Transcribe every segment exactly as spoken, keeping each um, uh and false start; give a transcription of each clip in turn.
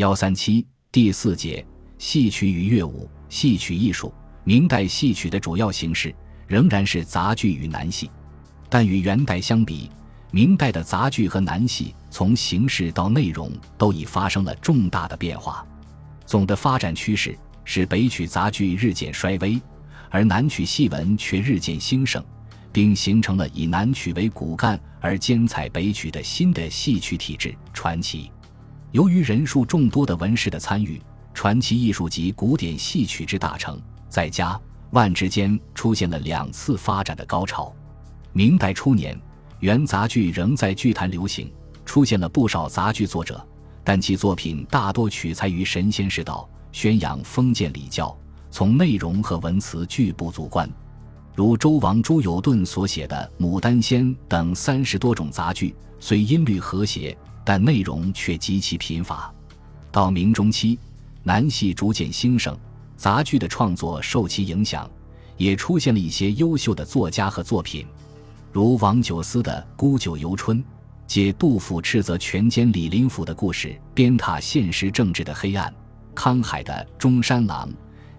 一三七第四节戏曲与乐舞。戏曲艺术，明代戏曲的主要形式仍然是杂剧与南戏，但与元代相比，明代的杂剧和南戏从形式到内容都已发生了重大的变化。总的发展趋势是北曲杂剧日渐衰微，而南曲戏文却日渐兴盛，并形成了以南曲为骨干而兼采北曲的新的戏曲体制。传奇，由于人数众多的文士的参与，传奇艺术及古典戏曲之大成，在嘉万之间出现了两次发展的高潮。明代初年，元杂剧仍在剧坛流行，出现了不少杂剧作者，但其作品大多取材于神仙世道，宣扬封建礼教，从内容和文词俱不足观。如周王朱有顿所写的《牡丹仙》等三十多种杂剧，虽音律和谐，但内容却极其贫乏。到明中期，南戏逐渐兴盛，杂剧的创作受其影响，也出现了一些优秀的作家和作品，如王九思的《沽酒游春》借杜甫斥责权奸李林甫的故事鞭挞现实政治的黑暗，康海的《中山狼》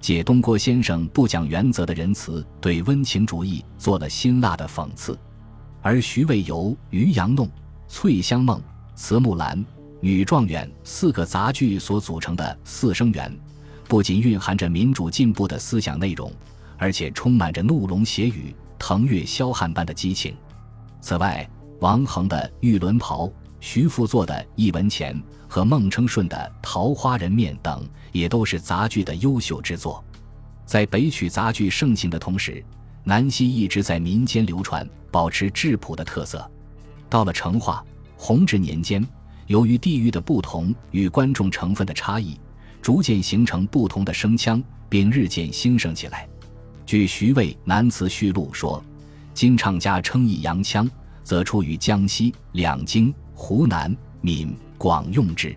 借东郭先生不讲原则的仁慈对温情主义做了辛辣的讽刺，而徐渭游《渔阳弄》《翠香梦》《慈木兰》《女状元》四个杂剧所组成的四声园，不仅蕴含着民主进步的思想内容，而且充满着怒龙血雨、腾跃霄汉般的激情。此外，王衡的《玉轮袍》、徐复作的《一文钱》和孟称舜的《桃花人面》等也都是杂剧的优秀之作。在北曲杂剧盛行的同时，南戏一直在民间流传，保持质朴的特色。到了成化、弘治年间，由于地域的不同与观众成分的差异，逐渐形成不同的声腔，并日渐兴盛起来。据徐渭《南词序录》说，今唱家称一扬腔，则出于江西、两京、湖南、闽、广用之；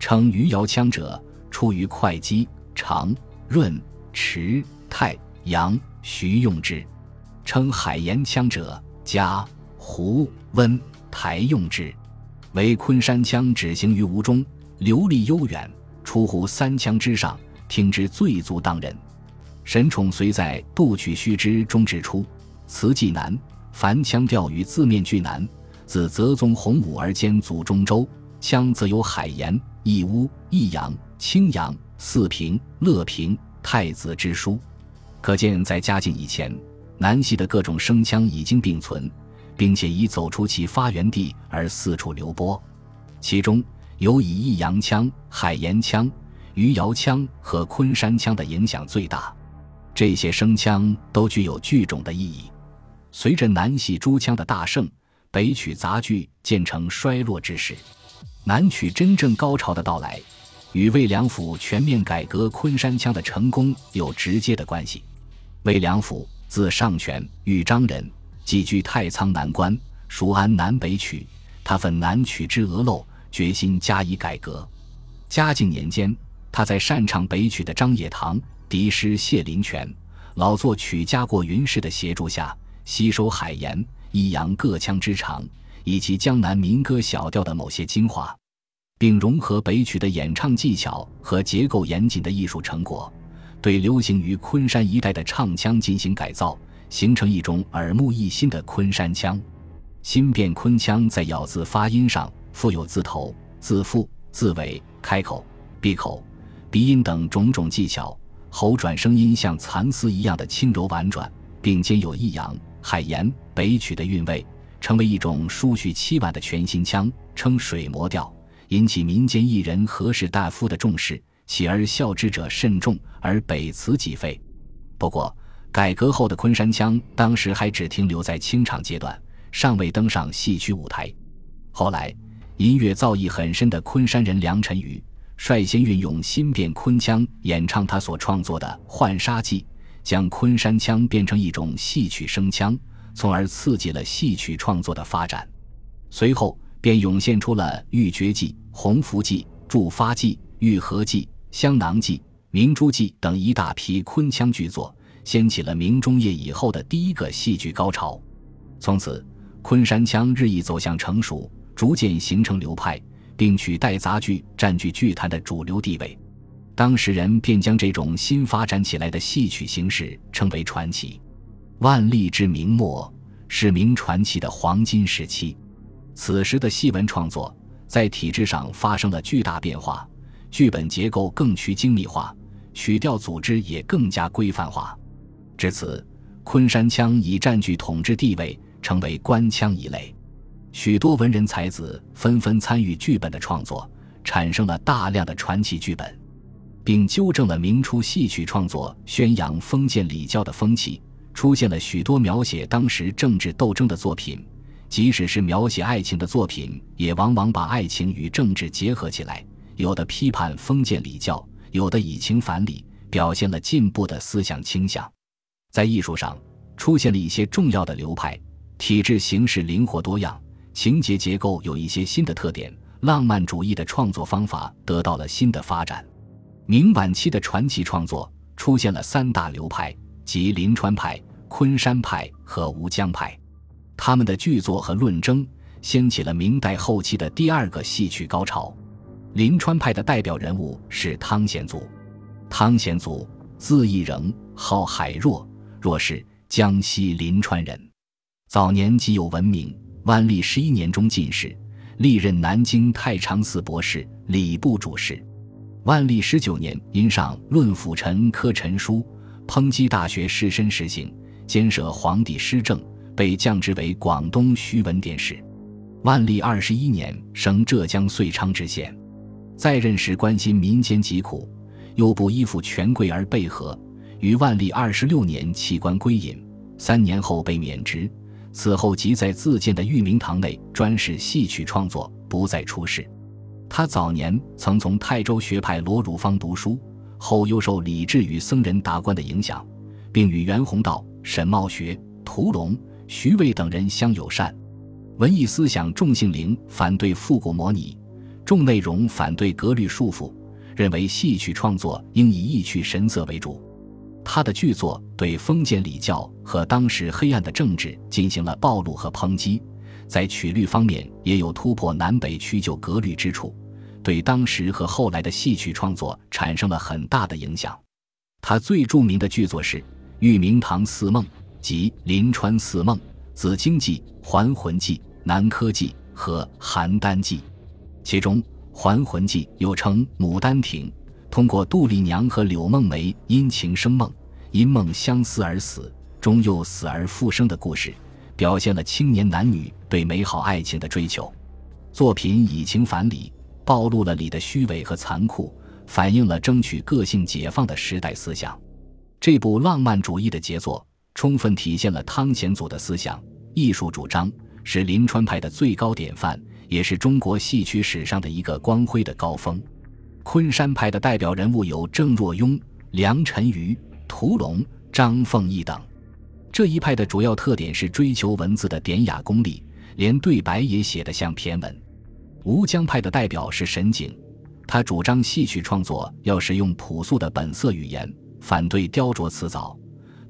称余姚腔者，出于会稽、长、润、池、泰、阳、徐用之；称海盐腔者，嘉、湖、温、台用之；为昆山腔只行于吴中，流利悠远，出乎三腔之上，听之最足当人。沈宠虽在《杜曲须知》中指出，词既难，凡腔调与字面俱难，自泽宗洪武而兼祖中州，腔则有海盐、义乌、益阳、青阳、四平、乐平、太子之书。可见在嘉靖以前，南戏的各种声腔已经并存，并且已走出其发源地而四处流播，其中尤以益阳腔、海盐腔、余姚腔和昆山腔的影响最大。这些声腔都具有剧种的意义。随着南戏诸腔的大盛，北曲杂剧渐成衰落之势。南曲真正高潮的到来，与魏良辅全面改革昆山腔的成功有直接的关系。魏良辅字尚权，豫章人，寄居太仓南关，熟谙南北曲，他愤南曲之讹漏，决心加以改革。嘉靖年间，他在擅长北曲的张野堂、笛师谢林权、老作曲家过云氏的协助下，吸收海盐、益阳各腔之长，以及江南民歌小调的某些精华，并融合北曲的演唱技巧和结构严谨的艺术成果，对流行于昆山一带的唱腔进行改造，形成一种耳目一新的昆山腔。新变昆腔在咬字发音上富有字头、字腹、字尾、开口、闭口、鼻音等种种技巧，喉转声音像蚕丝一样的轻柔婉转，并兼有益阳、海盐、北曲的韵味，成为一种舒徐凄婉的全新腔，称水磨调，引起民间艺人和士大夫的重视，起而效之者甚众，而北词即废。不过改革后的昆山腔当时还只停留在清唱阶段，尚未登上戏曲舞台。后来音乐造诣很深的昆山人梁辰瑜率先运用新变昆腔演唱他所创作的《浣纱记》，将昆山腔变成一种戏曲声腔，从而刺激了戏曲创作的发展。随后便涌现出了《玉珏记》、《鸿福记》、《祝发记》、《玉和记》、《香囊记》、《明珠记》等一大批昆腔巨作，掀起了明中叶以后的第一个戏剧高潮。从此，昆山腔日益走向成熟，逐渐形成流派，并取代杂剧占据剧坛的主流地位。当时人便将这种新发展起来的戏曲形式称为传奇。万历至明末是明传奇的黄金时期，此时的戏文创作在体制上发生了巨大变化，剧本结构更趋精密化，曲调组织也更加规范化。至此，昆山腔已占据统治地位，成为官腔一类。许多文人才子纷纷参与剧本的创作，产生了大量的传奇剧本，并纠正了明初戏曲创作宣扬封建礼教的风气，出现了许多描写当时政治斗争的作品。即使是描写爱情的作品，也往往把爱情与政治结合起来，有的批判封建礼教，有的以情反理，表现了进步的思想倾向。在艺术上出现了一些重要的流派，体制形式灵活多样，情节结构有一些新的特点，浪漫主义的创作方法得到了新的发展。明晚期的传奇创作出现了三大流派，即临川派、昆山派和吴江派，他们的剧作和论争掀起了明代后期的第二个戏曲高潮。临川派的代表人物是汤显祖。汤显祖字义仍，号海若，若是江西临川人，早年极有闻名，万历十一年中进士，历任南京太常寺博士、礼部主事。万历十九年因上论辅臣科陈书，抨击大学士绅实行，监舍皇帝施政，被降职为广东徐闻典士。万历二十一年升浙江遂昌知县，在任时关心民间疾苦，又不依附权贵而背和，于万历二十六年弃官归隐，三年后被免职。此后即在自建的裕明堂内专事戏曲创作，不再出仕。他早年曾从泰州学派罗汝芳读书，后又受李治与僧人达观的影响，并与袁宏道、沈茂学、屠龙、徐渭等人相友善。文艺思想重性灵，反对复古模拟，重内容，反对格律束缚，认为戏曲创作应以意趣神色为主。他的剧作对封建礼教和当时黑暗的政治进行了暴露和抨击，在曲律方面也有突破南北曲旧格律之处，对当时和后来的戏曲创作产生了很大的影响。他最著名的剧作是《裕明堂四梦》及《临川四梦》、《紫荆记》、《还魂记》、《南柯记》和《邯郸记》。其中《还魂记》又称《牡丹亭》，通过杜丽娘和柳梦梅因情生梦，因梦相思而死，终又死而复生的故事，表现了青年男女对美好爱情的追求。作品以情反理，暴露了理的虚伪和残酷，反映了争取个性解放的时代思想。这部浪漫主义的杰作充分体现了汤显祖的思想艺术主张，是临川派的最高典范，也是中国戏曲史上的一个光辉的高峰。昆山派的代表人物有郑若雍、梁辰瑜、屠龙、张凤翼等。这一派的主要特点是追求文字的典雅功力，连对白也写得像骈文。吴江派的代表是沈景，他主张戏曲创作要使用朴素的本色语言，反对雕琢辞藻，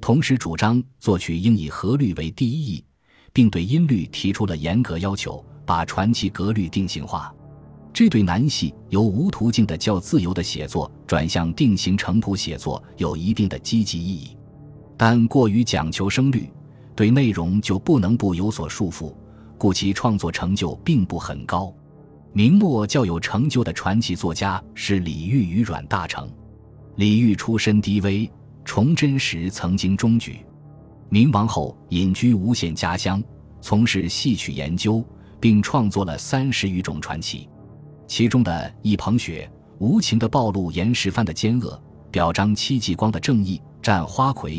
同时主张作曲应以和律为第一义，并对音律提出了严格要求，把传奇格律定型化。这对南戏由无途径的较自由的写作转向定型程谱写作有一定的积极意义，但过于讲求声律，对内容就不能不有所束缚，故其创作成就并不很高。明末较有成就的传奇作家是李煜与阮大铖。李煜出身低微，崇祯时曾经中举，明亡后隐居吴县家乡，从事戏曲研究，并创作了三十余种传奇。其中的《一捧雪》无情地暴露严世蕃的奸恶，表彰戚继光的正义；《战花魁》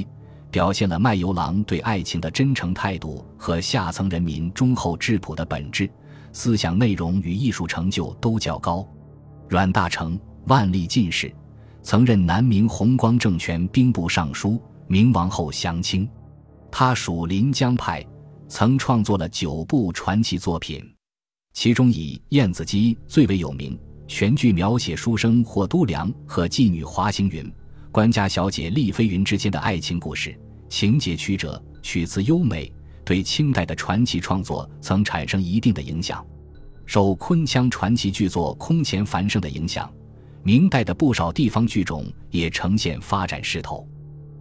表现了卖油郎对爱情的真诚态度和下层人民忠厚质朴的本质，思想内容与艺术成就都较高。阮大铖，万历进士，曾任南明弘光政权兵部尚书，明亡后降清。他属临江派，曾创作了九部传奇作品，其中以《燕子矶》最为有名，全剧描写书生霍都良和妓女华行云、官家小姐丽飞云之间的爱情故事，情节曲折，曲词优美，对清代的传奇创作曾产生一定的影响。受昆腔传奇剧作空前繁盛的影响，明代的不少地方剧种也呈现发展势头。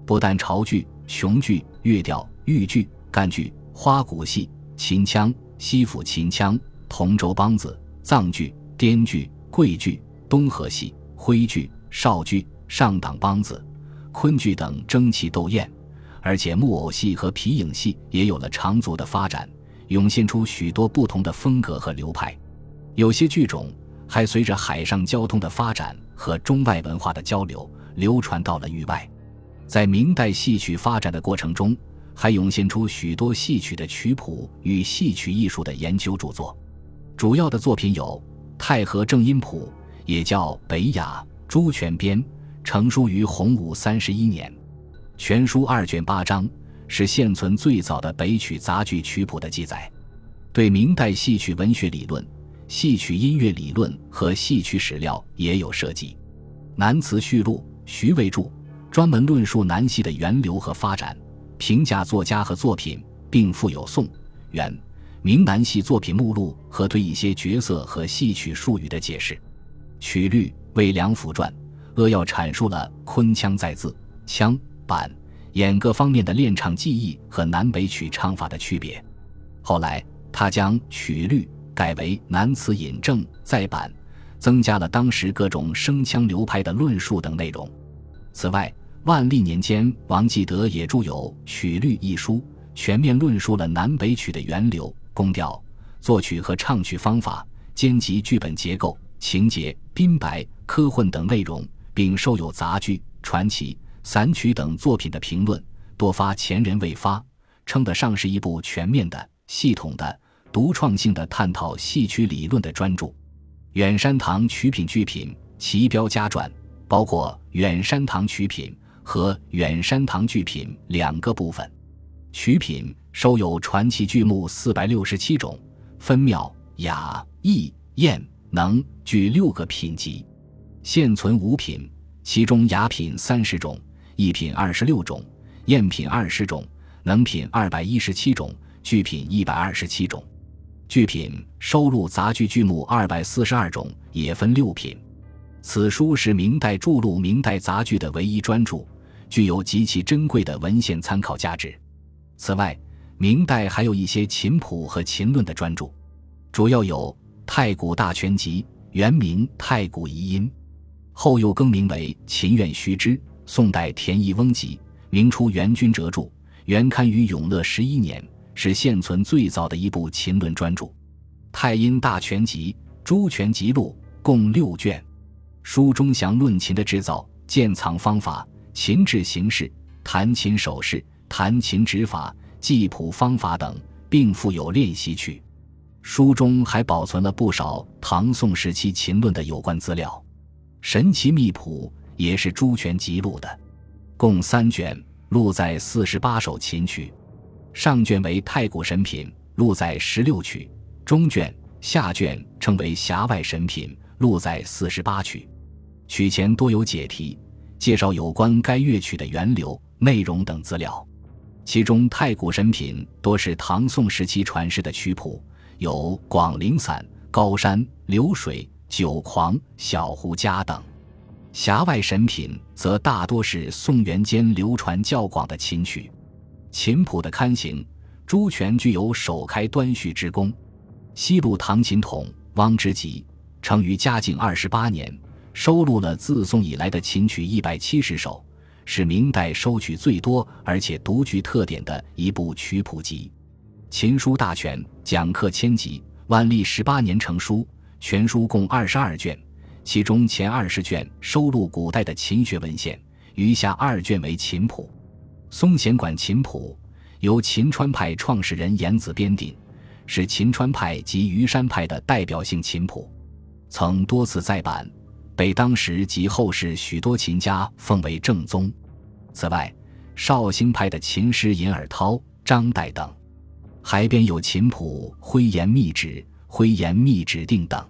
不但潮剧、琼剧、越调、豫剧、赣剧、花鼓戏、秦腔、西府秦腔、同州梆子、藏剧、滇剧、桂剧、东河戏、徽剧、绍剧、上党梆子、昆剧等争奇斗艳，而且木偶戏和皮影戏也有了长足的发展，涌现出许多不同的风格和流派。有些剧种还随着海上交通的发展和中外文化的交流，流传到了域外。在明代戏曲发展的过程中，还涌现出许多戏曲的曲谱与戏曲艺术的研究著作。主要的作品有《太和正音谱》，也叫《北雅》，朱全编，成书于洪武三十一年，全书二卷八章，是现存最早的北曲杂剧曲谱的记载。对明代戏曲文学理论、戏曲音乐理论和戏曲史料也有涉及。《南词序录》徐渭著，专门论述南戏的源流和发展，评价作家和作品，并附有宋、元、明南戏作品目录和对一些角色和戏曲术语的解释。曲律《魏良辅传》扼要阐述了昆腔在字、腔、板、演各方面的练唱技艺和南北曲唱法的区别。后来他将曲律改为南词引证再版，增加了当时各种声腔流派的论述等内容。此外，万历年间王继德也著有《曲律》一书，全面论述了南北曲的源流、宫调、作曲和唱曲方法，兼及剧本结构、情节、编排、科混等内容，并受有杂剧、传奇、散曲等作品的评论，多发前人未发，称得上是一部全面的、系统的、独创性的探讨戏曲理论的专著。《远山堂曲品剧品》《齐彪家传》包括《远山堂曲品》和《远山堂剧品》两个部分。曲品收有传奇剧目四百六十七种，分妙、雅、逸、艳、能、剧六个品级，现存五品，其中雅品三十种，逸品二十六种，艳品二十种，能品二百一十七种，剧品一百二十七种。剧品收录杂剧剧目二百四十二种，也分六品。此书是明代著录明代杂剧的唯一专著，具有极其珍贵的文献参考价值。此外，明代还有一些琴谱和琴论的专著，主要有《太鼓大全集》，原名《太鼓遗音》，后又更名为《琴苑须知》；宋代《田义翁集》，明初袁君哲著，原刊于永乐十一年，是现存最早的一部琴论专著。《太音大全集》《朱全集录》共六卷，书中详论琴的制造、建藏方法、琴制形式、弹琴手势、弹琴指法、记谱方法等，并附有练习曲。书中还保存了不少唐宋时期琴论的有关资料。《神奇秘谱》也是朱全集录的，共三卷，录载四十八首琴曲。上卷为太古神品，录载十六曲；中卷、下卷称为匣外神品，录载四十八曲。曲前多有解题，介绍有关该乐曲的源流、内容等资料。其中太古神品多是唐宋时期传世的曲谱，有《广陵散》《高山》《流水》《酒狂》《小胡家》等。匣外神品则大多是宋元间流传较广的琴曲。琴谱的刊行，朱全具有首开端绪之功。西路唐琴统汪之集成于嘉靖二十八年，收录了自宋以来的琴曲一百七十首，是明代收取最多而且独具特点的一部曲谱集。《琴书大全》讲课千集，万历十八年成书，全书共二十二卷，其中前二十卷收录古代的琴学文献，余下二卷为琴谱。松弦管琴谱由秦川派创始人严子编订，是秦川派及余山派的代表性琴谱，曾多次再版，被当时及后世许多琴家奉为正宗。此外，绍兴派的琴师尹尔涛、张岱等还编有琴谱《徽言秘旨》《徽言秘旨定》等。